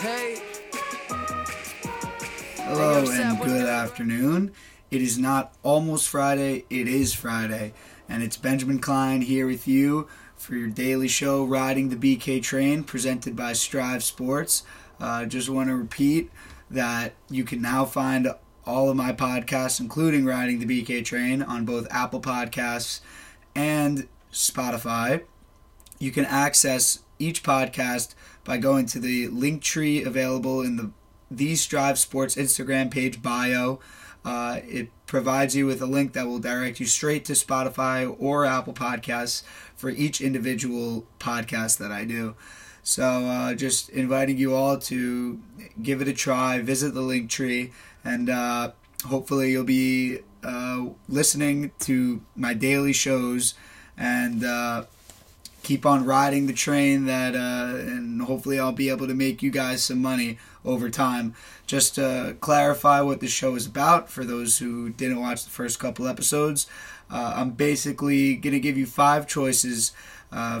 Hey. Hello and good afternoon. It is not almost Friday, it is Friday. And it's Benjamin Klein here with you for your daily show, Riding the BK Train, presented by Strive Sports. Just want to repeat that you can now find all of my podcasts, including Riding the BK Train, on both Apple Podcasts and Spotify. You can access each podcast by going to the link tree available in the Strive Sports Instagram page bio. It provides you with a link that will direct you straight to Spotify or Apple Podcasts for each individual podcast that I do. So just inviting you all to give it a try, visit the link tree, and hopefully you'll be listening to my daily shows and keep on riding the train that, and hopefully I'll be able to make you guys some money over time. Just to clarify what the show is about for those who didn't watch the first couple episodes, I'm basically going to give you five choices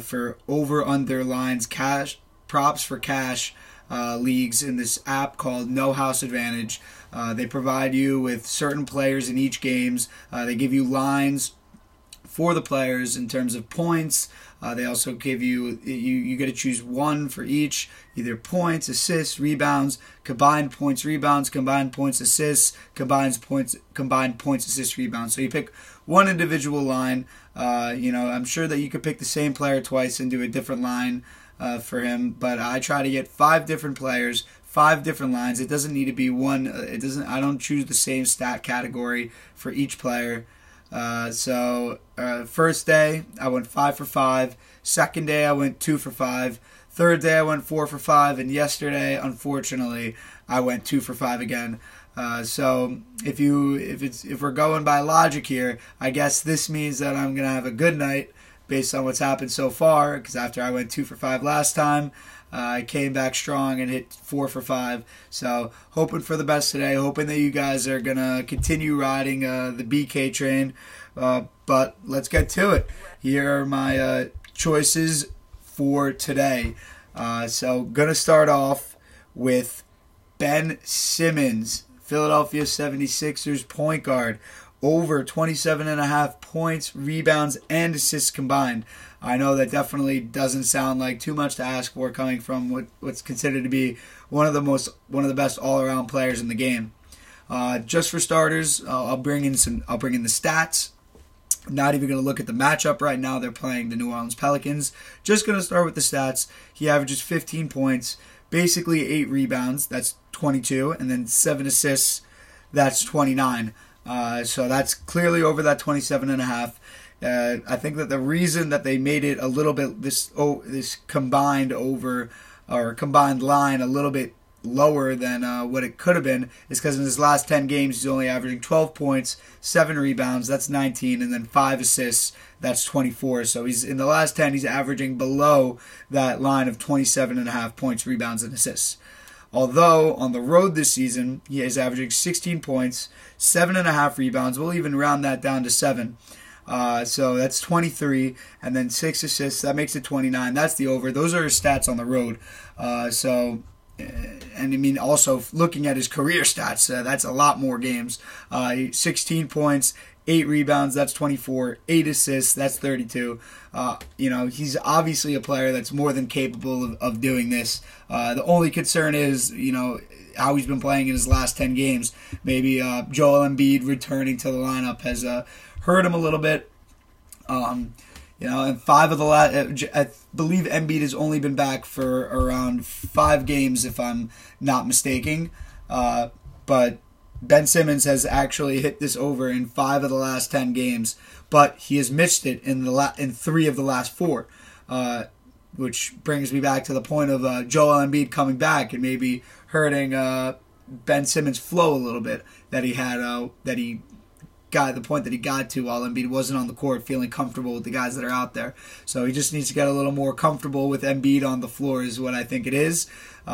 for over-under lines, cash props for cash leagues in this app called No House Advantage. They provide you with certain players in each games. They give you lines for the players in terms of points. They also give you get to choose one for each, either points, assists, rebounds, combined points, rebounds, combined points, assists, combined points, assists, rebounds. So you pick one individual line. I'm sure that you could pick the same player twice and do a different line for him, but I try to get five different players, five different lines. It doesn't need to be one. I don't choose the same stat category for each player. So first day I went 5 for 5. Second day I went 2 for 5. Third day I went 4 for 5, and yesterday, unfortunately, I went 2 for 5 again. So if we're going by logic here, I guess this means that I'm gonna have a good night based on what's happened so far. Because after I went 2 for 5 last time, I came back strong and hit 4 for 5. So hoping for the best today. Hoping that you guys are going to continue riding the BK train. But let's get to it. Here are my choices for today. So going to start off with Ben Simmons, Philadelphia 76ers point guard. Over 27.5 points, rebounds, and assists combined. I know that definitely doesn't sound like too much to ask for coming from what's considered to be one of the best all-around players in the game. Just for starters, I'll bring in the stats. I'm not even going to look at the matchup right now. They're playing the New Orleans Pelicans. Just going to start with the stats. He averages 15 points, basically 8 rebounds. That's 22, and then 7 assists. That's 29. So that's clearly over that 27.5. I think that the reason that they made it a little bit this combined line a little bit lower than what it could have been is because in his last 10 games he's only averaging 12 points, 7 rebounds, that's 19, and then 5 assists, that's 24. So he's in the last 10 he's averaging below that line of 27.5 points, rebounds, and assists. Although, on the road this season, he is averaging 16 points, 7.5 rebounds. We'll even round that down to 7. So that's 23, and then 6 assists. That makes it 29. That's the over. Those are his stats on the road. Also looking at his career stats, that's a lot more games. 16 points, 8 rebounds, that's 24, 8 assists, that's 32. He's obviously a player that's more than capable of doing this. The only concern is, how he's been playing in his last 10 games. Maybe Joel Embiid returning to the lineup has hurt him a little bit. And I believe Embiid has only been back for around 5 games, if I'm not mistaken. But Ben Simmons has actually hit this over in 5 of the last 10 games, but he has missed it in 3 of the last 4, which brings me back to the point of Joel Embiid coming back and maybe hurting Ben Simmons' flow a little bit that he got to while Embiid wasn't on the court, feeling comfortable with the guys that are out there. So he just needs to get a little more comfortable with Embiid on the floor is what I think it is.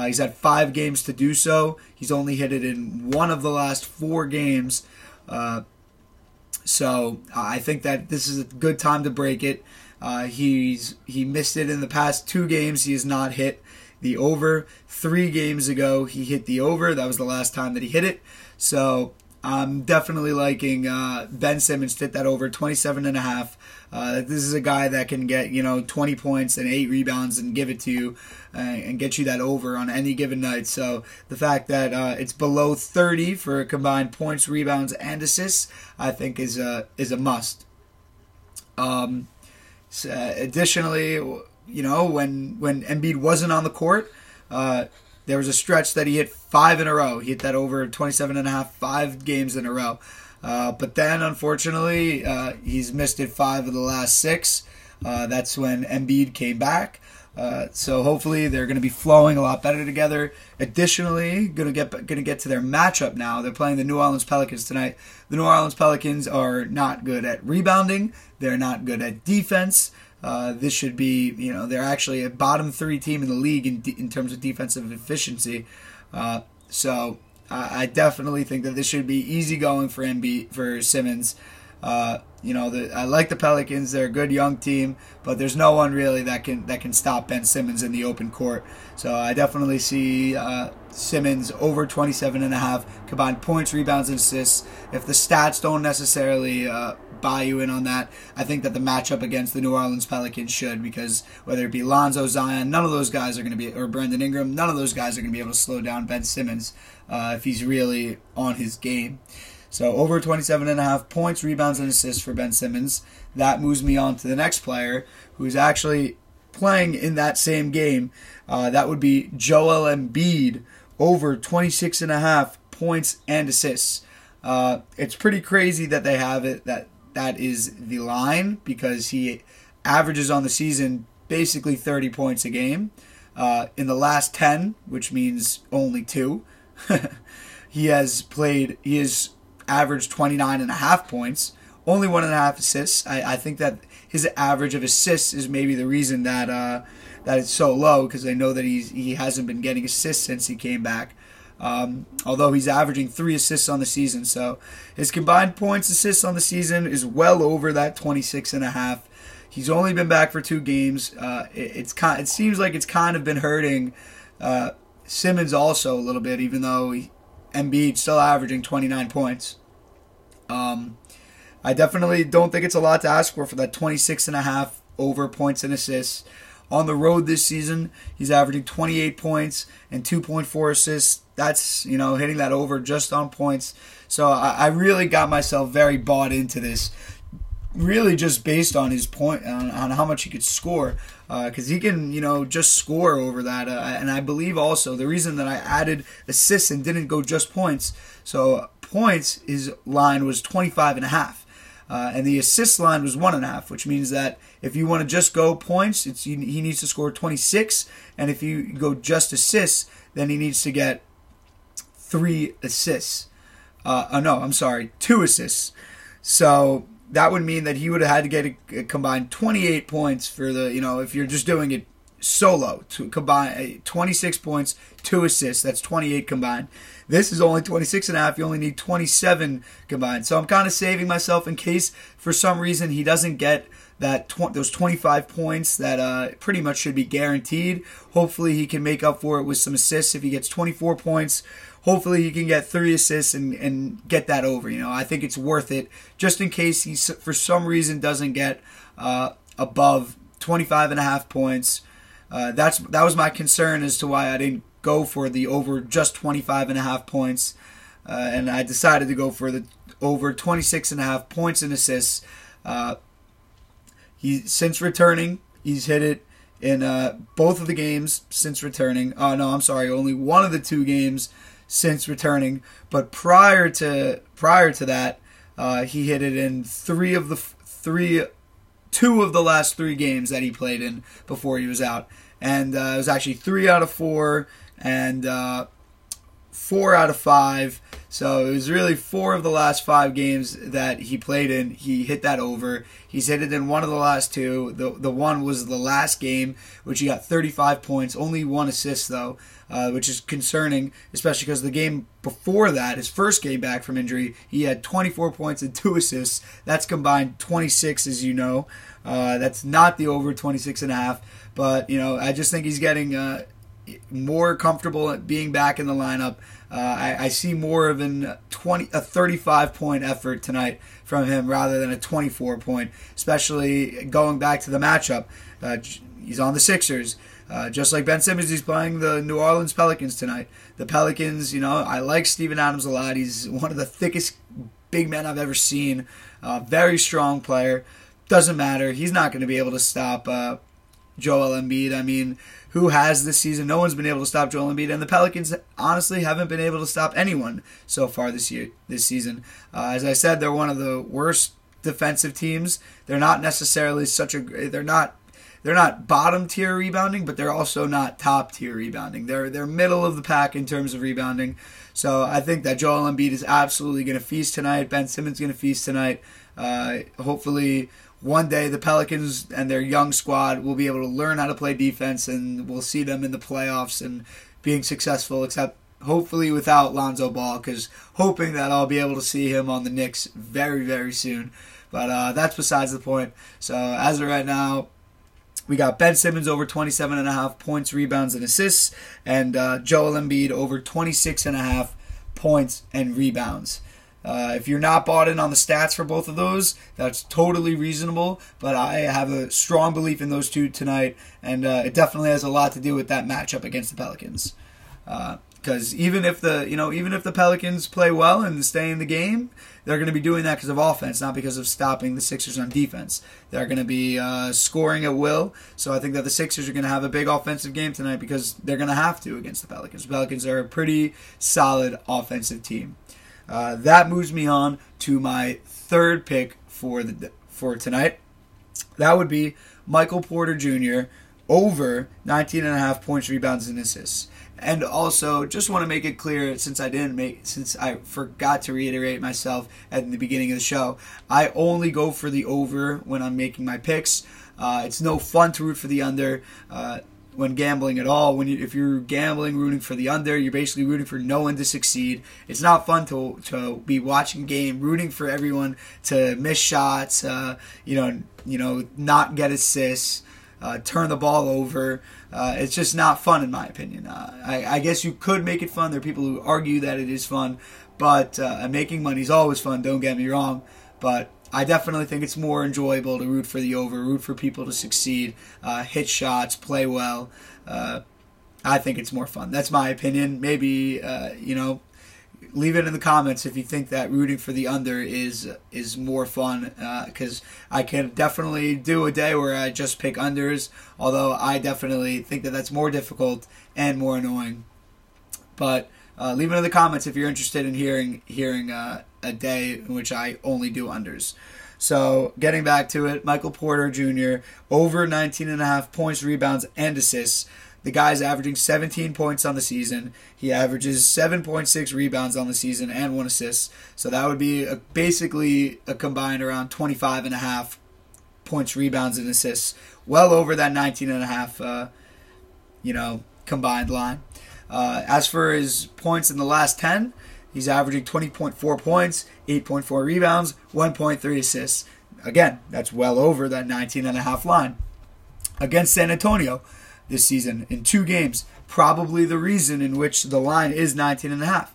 He's had 5 games to do so. He's only hit it in 1 of the last 4 games. So I think that this is a good time to break it. He missed it in the past 2 games. He has not hit. the over. 3 games ago, he hit the over. That was the last time that he hit it. So I'm definitely liking Ben Simmons to hit that over, 27.5. This is a guy that can get, 20 points and 8 rebounds and give it to you and get you that over on any given night. So the fact that it's below 30 for combined points, rebounds, and assists, I think is a must. So additionally, when Embiid wasn't on the court, there was a stretch that he hit 5 in a row. He hit that over 27.5, 5 games in a row. But then, unfortunately, he's missed it 5 of the last 6. That's when Embiid came back. So hopefully they're going to be flowing a lot better together. Additionally, going to get to their matchup now. They're playing the New Orleans Pelicans tonight. The New Orleans Pelicans are not good at rebounding. They're not good at defense. This should be, they're actually a bottom 3 team in the league in terms of defensive efficiency. So I definitely think that this should be easy going for Simmons. I like the Pelicans. They're a good young team, but there's no one really that can stop Ben Simmons in the open court. So I definitely see Simmons over 27.5 combined points, rebounds, and assists. If the stats don't necessarily buy you in on that, I think that the matchup against the New Orleans Pelicans should, because whether it be Lonzo, Zion, none of those guys are going to be, or Brandon Ingram, none of those guys are going to be able to slow down Ben Simmons if he's really on his game. So over 27.5 points, rebounds, and assists for Ben Simmons. That moves me on to the next player who's actually playing in that same game. That would be Joel Embiid, over 26.5 points and assists. It's pretty crazy that they have it. That is the line, because he averages on the season basically 30 points a game. In the last 10, which means only 2, he has averaged 29.5 points, only 1.5 assists. I think that his average of assists is maybe the reason that it's so low, because they know that he hasn't been getting assists since he came back. Although he's averaging 3 assists on the season, so his combined points assists on the season is well over that 26.5. He's only been back for 2 games. It seems like it's kind of been hurting Simmons also a little bit, even though Embiid still averaging 29 points. I definitely don't think it's a lot to ask for that 26.5 over points and assists. On the road this season, he's averaging 28 points and 2.4 assists. That's, hitting that over just on points. So I really got myself very bought into this, really just based on his point, on how much he could score, because he can, just score over that. And I believe also the reason that I added assists and didn't go just points, so points, his line was 25.5. And the assist line was 1.5, which means that if you want to just go points, he needs to score 26. And if you go just assists, then he needs to get 3 assists. 2 assists. So that would mean that he would have had to get a combined 28 points for the, if you're just doing it solo, to combine 26 points, 2 assists. That's 28 combined. This is only 26.5. You only need 27 combined. So I'm kind of saving myself in case for some reason he doesn't get that those 25 points that pretty much should be guaranteed. Hopefully he can make up for it with some assists. If he gets 24 points, hopefully he can get 3 assists and get that over. I think it's worth it just in case he for some reason doesn't get above 25.5 points. That was my concern as to why I didn't go for the over just 25.5 points, and I decided to go for the over 26.5 points and assists. Since returning, he's hit it in both of the games since returning. Only one of the 2 games since returning. But prior to that, he hit it in 2 of the last 3 games that he played in before he was out. And it was actually 3 out of 4 and 4 out of 5. So it was really 4 of the last 5 games that he played in. He hit that over. He's hit it in one of the last 2. The one was the last game, which he got 35 points, only 1 assist though, which is concerning, especially because the game before that, his first game back from injury, he had 24 points and 2 assists. That's combined 26, as you know. That's not the over 26.5. But, I just think he's getting more comfortable at being back in the lineup. I see more of a 35-point effort tonight from him rather than a 24-point, especially going back to the matchup. He's on the Sixers. Just like Ben Simmons, he's playing the New Orleans Pelicans tonight. The Pelicans, I like Steven Adams a lot. He's one of the thickest big men I've ever seen. Very strong player. Doesn't matter. He's not going to be able to stop Joel Embiid. I mean, who has this season? No one's been able to stop Joel Embiid, and the Pelicans honestly haven't been able to stop anyone so far this season. As I said, they're one of the worst defensive teams. They're not necessarily They're not bottom tier rebounding, but they're also not top tier rebounding. They're middle of the pack in terms of rebounding. So I think that Joel Embiid is absolutely going to feast tonight. Ben Simmons is going to feast tonight. Hopefully, one day the Pelicans and their young squad will be able to learn how to play defense, and we'll see them in the playoffs and being successful. Except hopefully without Lonzo Ball, because hoping that I'll be able to see him on the Knicks very, very soon. But that's besides the point. So as of right now, we got Ben Simmons over 27.5 points, rebounds, and assists, and Joel Embiid over 26.5 points and rebounds. If you're not bought in on the stats for both of those, that's totally reasonable, but I have a strong belief in those two tonight, and it definitely has a lot to do with that matchup against the Pelicans. Because even if the Pelicans play well and stay in the game, they're going to be doing that because of offense, not because of stopping the Sixers on defense. They're going to be scoring at will. So I think that the Sixers are going to have a big offensive game tonight because they're going to have to against the Pelicans. The Pelicans are a pretty solid offensive team. That moves me on to my third pick for tonight. That would be Michael Porter Jr. over 19.5 points, rebounds, and assists. And also, just want to make it clear, since I forgot to reiterate myself at the beginning of the show, I only go for the over when I'm making my picks. It's no fun to root for the under when gambling at all. If you're gambling, rooting for the under, you're basically rooting for no one to succeed. It's not fun to be watching a game, rooting for everyone to miss shots, not get assists. Turn the ball over. It's just not fun, in my opinion. I guess you could make it fun. There are people who argue that it is fun, but making money is always fun, don't get me wrong. But I definitely think it's more enjoyable to root for the over, root for people to succeed, hit shots, play well. I think it's more fun. That's my opinion. Maybe, leave it in the comments if you think that rooting for the under is more fun, because I can definitely do a day where I just pick unders, although I definitely think that that's more difficult and more annoying. But leave it in the comments if you're interested in hearing a day in which I only do unders. So getting back to it, Michael Porter Jr. over 19.5 points, rebounds, and assists. The guy's averaging 17 points on the season. He averages 7.6 rebounds on the season and 1 assist. So that would be basically a combined around 25.5 points, rebounds, and assists. Well over that 19.5, combined line. As for his points in the last 10, he's averaging 20.4 points, 8.4 rebounds, 1.3 assists. Again, that's well over that 19.5 line. Against San Antonio this season in 2 games, probably the reason in which the line is 19.5.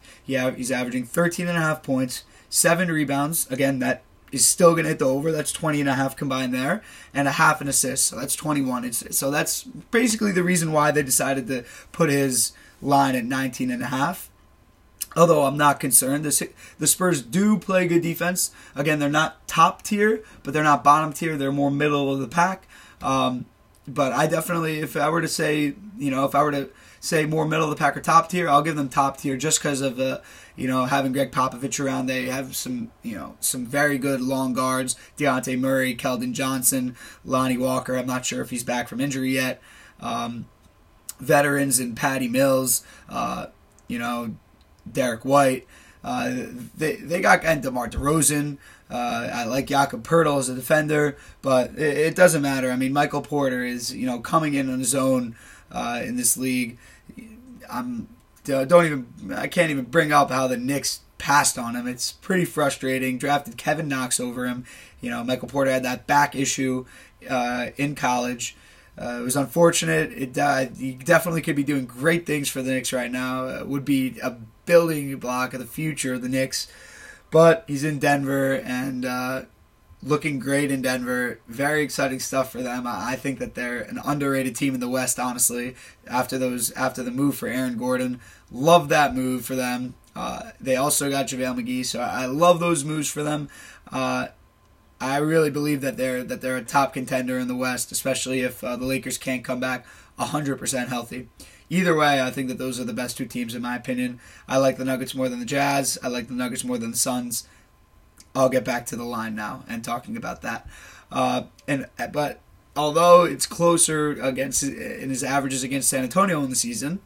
He's averaging 13.5 points, 7 rebounds. Again, that is still going to hit the over. That's 20.5 combined there, and a half an assist. So that's 21. So that's basically the reason why they decided to put his line at 19.5. Although I'm not concerned. The Spurs do play good defense. Again, they're not top tier, but they're not bottom tier. They're more middle of the pack. But I definitely, if I were to say more middle of the pack or top tier, I'll give them top tier just because of having Gregg Popovich around. They have some very good long guards: Deontay Murray, Keldon Johnson, Lonnie Walker. I'm not sure if he's back from injury yet. Veterans and Patty Mills, Derek White. They got and DeMar DeRozan. I like Jakob Poeltl as a defender, but it doesn't matter. I mean, Michael Porter is, coming in on his own in this league. I can't even bring up how the Knicks passed on him. It's pretty frustrating. Drafted Kevin Knox over him. Michael Porter had that back issue in college. It was unfortunate. It died. He definitely could be doing great things for the Knicks right now. Would be a building block of the future of the Knicks. But he's in Denver and looking great in Denver. Very exciting stuff for them. I think that they're an underrated team in the West, honestly, after the move for Aaron Gordon. Love that move for them. They also got JaVale McGee, so I love those moves for them. I really believe that they're a top contender in the West, especially if the Lakers can't come back 100% healthy. Either way, I think that those are the best two teams in my opinion. I like the Nuggets more than the Jazz. I like the Nuggets more than the Suns. I'll get back to the line now and talking about that. But although it's closer against in his averages against San Antonio in the season,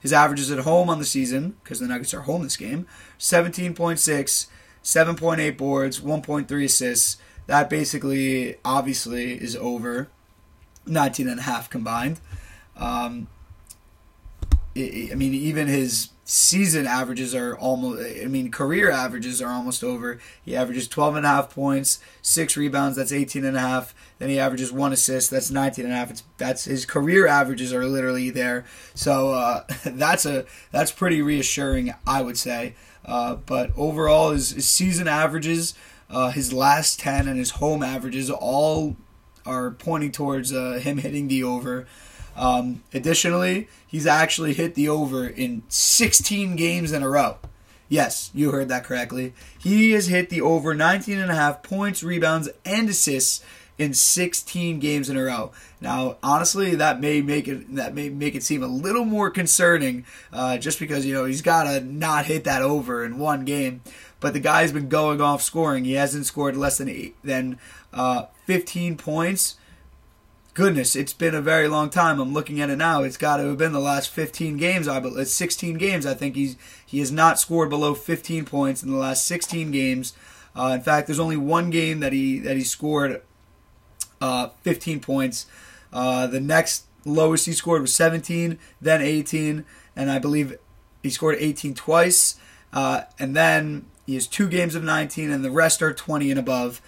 his averages at home on the season, because the Nuggets are home this game, 17.6, 7.8 boards, 1.3 assists. That basically, obviously, is over 19.5 combined. I mean, even his season averages are almost, I mean, career averages are almost over. He averages 12.5 points, 6 rebounds, that's 18.5. Then he averages 1 assist, that's 19.5. That's his career averages are literally there. So that's pretty reassuring, I would say. But overall, his season averages, his last 10 and his home averages all are pointing towards him hitting the over. Additionally, he's actually hit the over in 16 games in a row. Yes, you heard that correctly. He has hit the over 19.5 points, rebounds, and assists in 16 games in a row. Now, honestly, that may make it seem a little more concerning, just because he's gotta not hit that over in one game. But the guy's been going off scoring. He hasn't scored less than 15 points. Goodness, it's been a very long time. I'm looking at it now. It's got to have been the last 15 games. 16 games. I think he has not scored below 15 points in the last 16 games. In fact, there's only one game that he scored 15 points. The next lowest he scored was 17, then 18, and I believe he scored 18 twice. And then he has 2 games of 19, and the rest are 20 and above.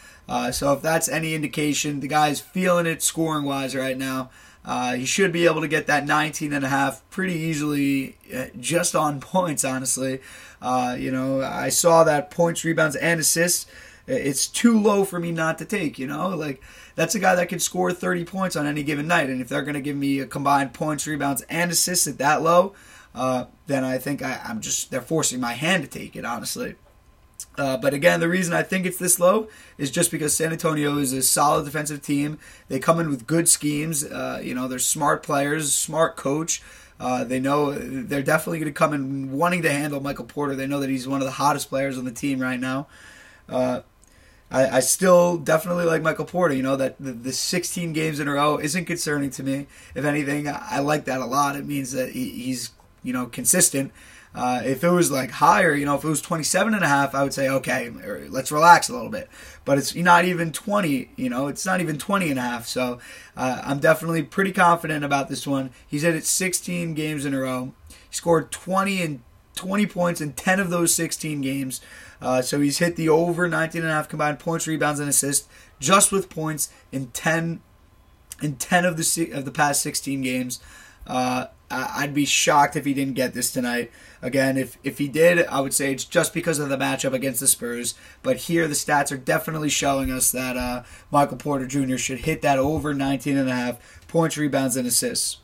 So if that's any indication, the guy's feeling it scoring-wise right now. He should be able to get that 19.5 pretty easily, just on points, honestly. I saw that points, rebounds, and assists. It's too low for me not to take, Like, that's a guy that can score 30 points on any given night, and if they're going to give me a combined points, rebounds, and assists at that low, then I think they're forcing my hand to take it, honestly. But again, the reason I think it's this low is just because San Antonio is a solid defensive team. They come in with good schemes. They're smart players, smart coach. They know they're definitely going to come in wanting to handle Michael Porter. They know that he's one of the hottest players on the team right now. I still definitely like Michael Porter. That the 16 games in a row isn't concerning to me. If anything, I like that a lot. It means that he's consistent. If it was like higher, if it was 27.5, I would say, okay, let's relax a little bit, but it's not even 20, it's not even 20.5. So, I'm definitely pretty confident about this one. He's hit it 16 games in a row. He scored 20 points in 10 of those 16 games. So he's hit the over 19.5 combined points, rebounds, and assists just with points in 10 of the past 16 games. I'd be shocked if he didn't get this tonight. Again, if he did, I would say it's just because of the matchup against the Spurs. But here, the stats are definitely showing us that Michael Porter Jr. should hit that over 19.5 points, rebounds, and assists.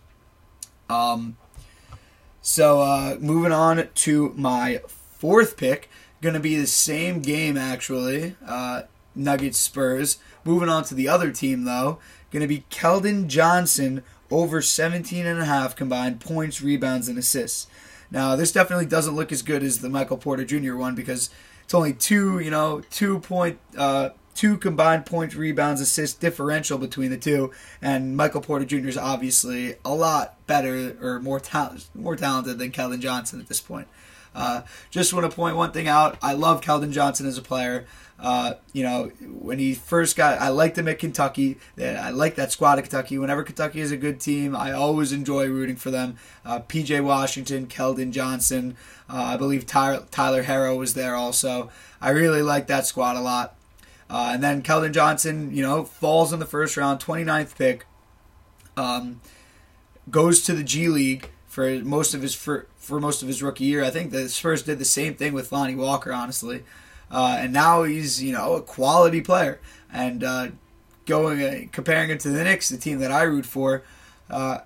So moving on to my fourth pick, going to be the same game actually, Nuggets Spurs. Moving on to the other team though, going to be Keldon Johnson. Over 17.5 combined points, rebounds, and assists. Now, this definitely doesn't look as good as the Michael Porter Jr. one because it's only 2 combined points, rebounds, assists differential between the two, and Michael Porter Jr. is obviously a lot better or more talented than Keldon Johnson at this point. Just want to point one thing out. I love Keldon Johnson as a player. When he first I liked him at Kentucky. I like that squad at Kentucky. Whenever Kentucky is a good team, I always enjoy rooting for them. PJ Washington, Keldon Johnson, I believe Tyler Harrow was there also. I really like that squad a lot. And then Keldon Johnson, falls in the first round, 29th pick. goes to the G League for most of his rookie year. I think the Spurs did the same thing with Lonnie Walker, honestly. And now he's, a quality player. And comparing him to the Knicks, the team that I root for, I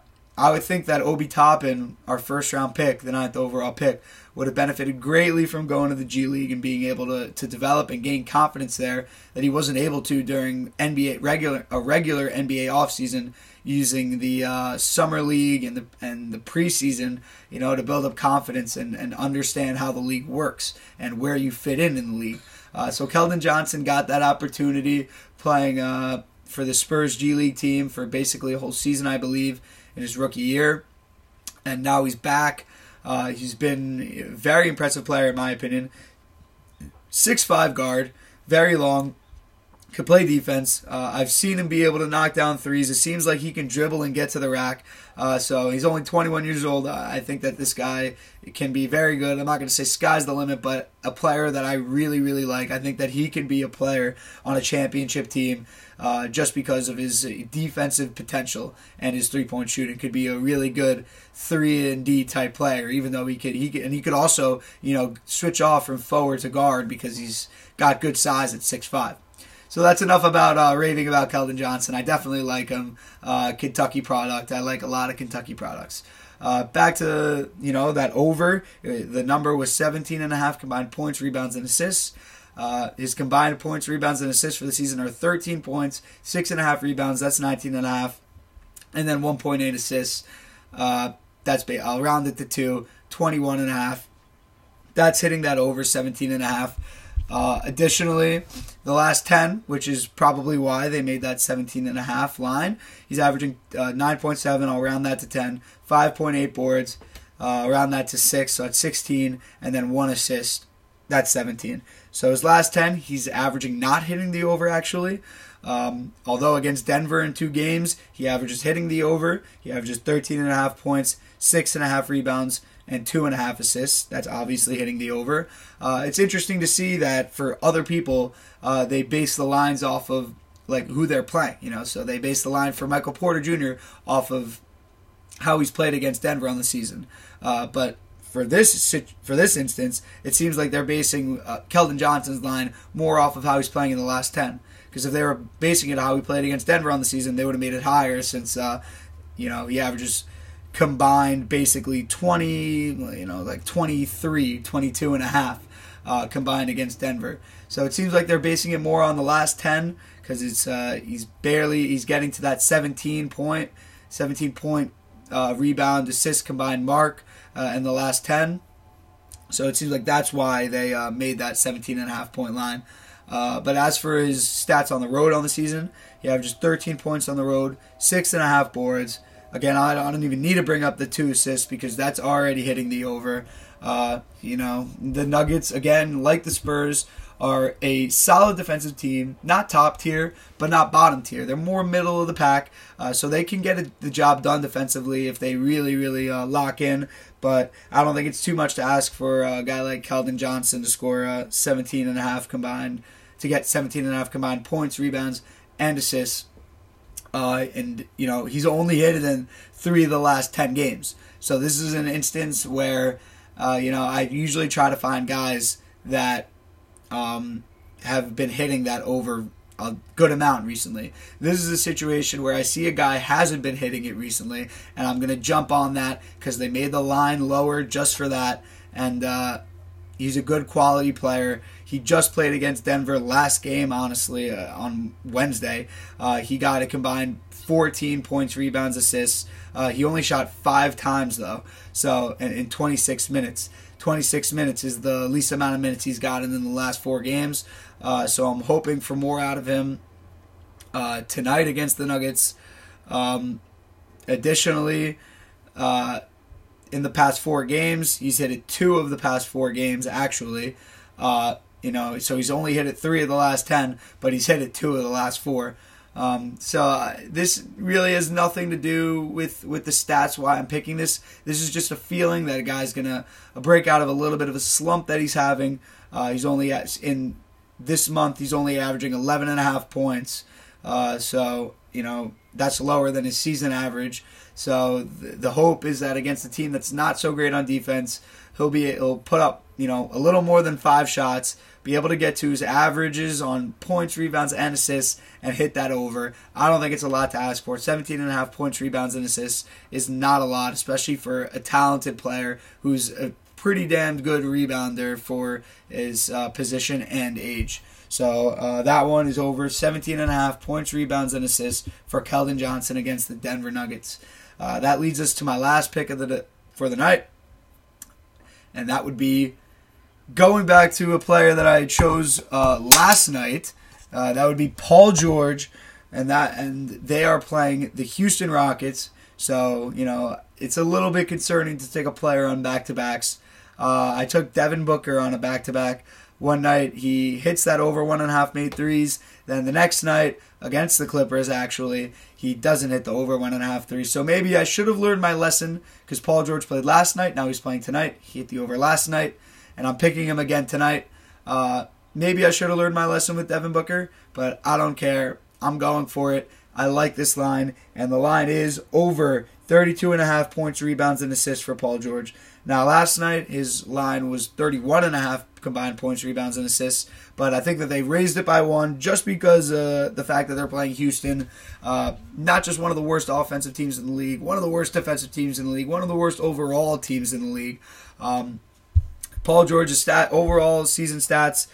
would think that Obi Toppin, our first-round pick, the 9th overall pick, would have benefited greatly from going to the G League and being able to develop and gain confidence there that he wasn't able to during a regular NBA offseason, using the summer league and the preseason, to build up confidence and understand how the league works and where you fit in the league. So Keldon Johnson got that opportunity playing for the Spurs G League team for basically a whole season, I believe, in his rookie year, and now he's back. He's been a very impressive player, in my opinion. 6'5" guard, very long, could play defense. I've seen him be able to knock down threes. It seems like he can dribble and get to the rack. So he's only 21 years old. I think that this guy can be very good. I'm not going to say sky's the limit, but a player that I really, really like. I think that he can be a player on a championship team just because of his defensive potential and his three-point shooting. Could be a really good 3-and-D type player, even though he could also, switch off from forward to guard because he's got good size at 6'5". So that's enough about raving about Keldon Johnson. I definitely like him. Kentucky product. I like a lot of Kentucky products. Back to, that over. The number was 17.5 combined points, rebounds, and assists. His combined points, rebounds, and assists for the season are 13 points, 6.5 rebounds. That's 19.5. And then 1.8 assists. I'll round it to 2, 21.5. That's hitting that over, 17.5. Additionally, the last 10, which is probably why they made that 17.5 line, he's averaging 9.7. I'll round that to 10. 5.8 boards, round that to 6, so that's 16, and then 1 assist, that's 17. So his last 10, he's averaging not hitting the over, actually. Although against Denver in 2 games, he averages hitting the over. He averages 13.5 points, 6.5 rebounds, and 2.5 assists. That's obviously hitting the over. It's interesting to see that for other people, they base the lines off of like who they're playing. So they base the line for Michael Porter Jr. off of how he's played against Denver on the season. But for this instance, it seems like they're basing Keldon Johnson's line more off of how he's playing in the last 10. Because if they were basing it how he played against Denver on the season, they would have made it higher since he averages combined basically 22.5 combined against Denver. So it seems like they're basing it more on the last 10 because it's he's getting to that 17 point rebound assist combined mark in the last 10. So it seems like that's why they made that 17.5 point line. But as for his stats on the road on the season, he averages 13 points on the road, 6.5 boards. Again, I don't even need to bring up the 2 assists because that's already hitting the over. The Nuggets, again, like the Spurs, are a solid defensive team. Not top tier, but not bottom tier. They're more middle of the pack, so they can get the job done defensively if they really, really lock in. But I don't think it's too much to ask for a guy like Keldon Johnson to score 17.5 combined, to get 17.5 combined points, rebounds, and assists. And he's only hit it in 3 of the last 10 games. So this is an instance where, I usually try to find guys that have been hitting that over a good amount recently. This is a situation where I see a guy hasn't been hitting it recently, and I'm going to jump on that because they made the line lower just for that. And he's a good quality player. He just played against Denver last game, honestly, on Wednesday. He got a combined 14 points, rebounds, assists. He only shot 5 times, though, so in 26 minutes. 26 minutes is the least amount of minutes he's gotten in the last 4 games. So I'm hoping for more out of him tonight against the Nuggets. Additionally, in the past 4 games, he's hit it 2 of the past 4 games, actually. So he's only hit it 3 of the last 10, but he's hit it 2 of the last 4. So this really has nothing to do with the stats, why I'm picking this. This is just a feeling that a guy's going to break out of a little bit of a slump that he's having. He's only in this month, he's only averaging 11.5 points. That's lower than his season average. So the hope is that against a team that's not so great on defense, he'll put up, a little more than 5 shots, be able to get to his averages on points, rebounds, and assists, and hit that over. I don't think it's a lot to ask for. 17.5 points, rebounds, and assists is not a lot, especially for a talented player who's a pretty damn good rebounder for his position and age. So that one is over. 17.5 points, rebounds, and assists for Keldon Johnson against the Denver Nuggets. That leads us to my last pick of for the night, and that would be going back to a player that I chose last night. That would be Paul George, and they are playing the Houston Rockets. So it's a little bit concerning to take a player on back-to-backs. I took Devin Booker on a back-to-back. One night, he hits that over 1.5 made threes. Then the next night, against the Clippers, actually, he doesn't hit the over 1.5 threes. So maybe I should have learned my lesson, because Paul George played last night. Now he's playing tonight. He hit the over last night, and I'm picking him again tonight. Maybe I should have learned my lesson with Devin Booker, but I don't care. I'm going for it. I like this line, and the line is over 32.5 points, rebounds, and assists for Paul George. Now, last night, his line was 31.5 combined points, rebounds, and assists, but I think that they raised it by 1 just because the fact that they're playing Houston, not just one of the worst offensive teams in the league, one of the worst defensive teams in the league, one of the worst overall teams in the league. Paul George's overall season stats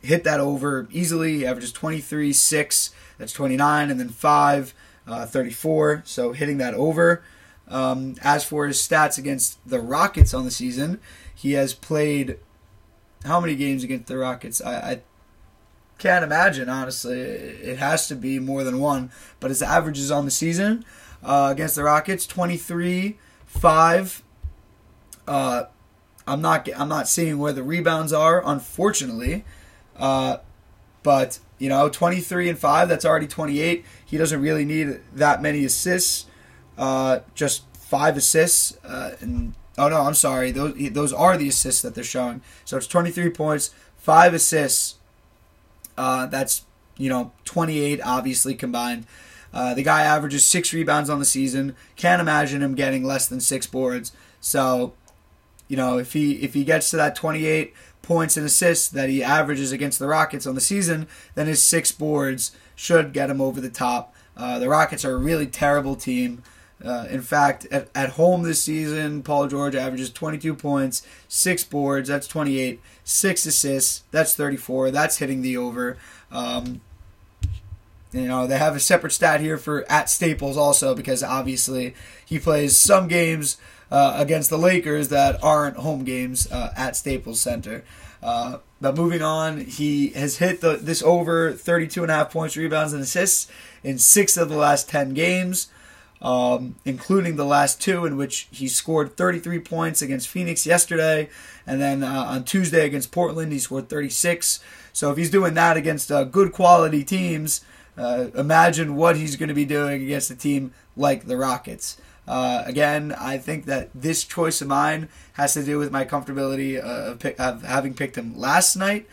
hit that over easily. He averages 23, 6, that's 29, and then 5, 34, so hitting that over. As for his stats against the Rockets on the season, he has played how many games against the Rockets? I can't imagine, honestly. It has to be more than one. But his averages on the season against the Rockets, 23, 5. I'm not seeing where the rebounds are, unfortunately. But, 23 and 5, that's already 28. He doesn't really need that many assists. Just 5 assists. I'm sorry. Those are the assists that they're showing. So it's 23 points, 5 assists. That's 28 obviously combined. The guy averages 6 rebounds on the season. Can't imagine him getting less than 6 boards. So if he gets to that 28 points and assists that he averages against the Rockets on the season, then his 6 boards should get him over the top. The Rockets are a really terrible team. In fact, at home this season, Paul George averages 22 points, 6 boards, that's 28, 6 assists, that's 34, that's hitting the over. They have a separate stat here for at Staples also, because obviously he plays some games against the Lakers that aren't home games at Staples Center. But moving on, he has hit this over 32.5 points, rebounds, and assists in 6 of the last 10 games. Including the last 2 in which he scored 33 points against Phoenix yesterday. And then on Tuesday against Portland, he scored 36. So if he's doing that against good quality teams, imagine what he's going to be doing against a team like the Rockets. Again, I think that this choice of mine has to do with my comfortability of having picked him last night,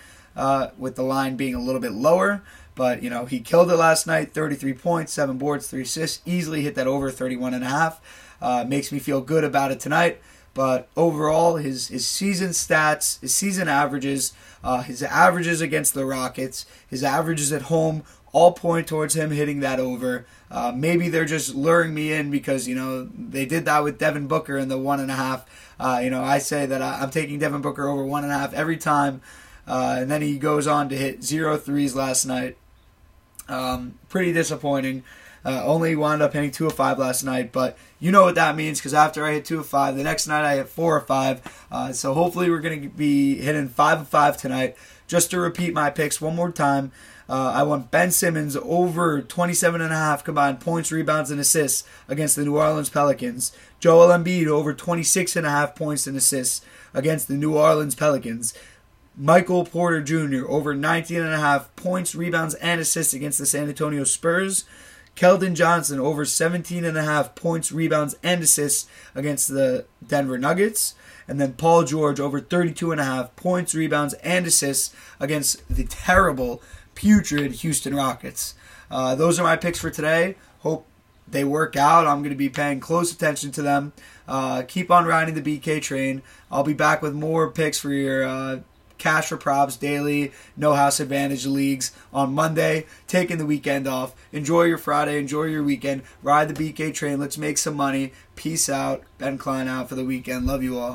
with the line being a little bit lower. But, he killed it last night, 33 points, 7 boards, 3 assists, easily hit that over 31.5. Makes me feel good about it tonight. But overall, his season stats, his season averages, his averages against the Rockets, his averages at home, all point towards him hitting that over. Maybe they're just luring me in because, they did that with Devin Booker in the 1.5. I say that I'm taking Devin Booker over 1.5 every time. And then he goes on to hit 0 threes last night. Pretty disappointing. Only wound up hitting 2 of 5 last night, but you know what that means, because after I hit 2 of 5, the next night I hit 4 of 5. So hopefully we're going to be hitting 5 of 5 tonight. Just to repeat my picks one more time, I want Ben Simmons over 27.5 combined points, rebounds, and assists against the New Orleans Pelicans. Joel Embiid over 26.5 points and assists against the New Orleans Pelicans. Michael Porter Jr. over 19.5 points, rebounds, and assists against the San Antonio Spurs. Keldon Johnson over 17.5 points, rebounds, and assists against the Denver Nuggets. And then Paul George over 32.5 points, rebounds, and assists against the terrible, putrid Houston Rockets. Those are my picks for today. Hope they work out. I'm going to be paying close attention to them. Keep on riding the BK train. I'll be back with more picks for your Cash for Props Daily, No House Advantage Leagues on Monday, taking the weekend off. Enjoy your Friday. Enjoy your weekend. Ride the BK train. Let's make some money. Peace out. Ben Klein out for the weekend. Love you all.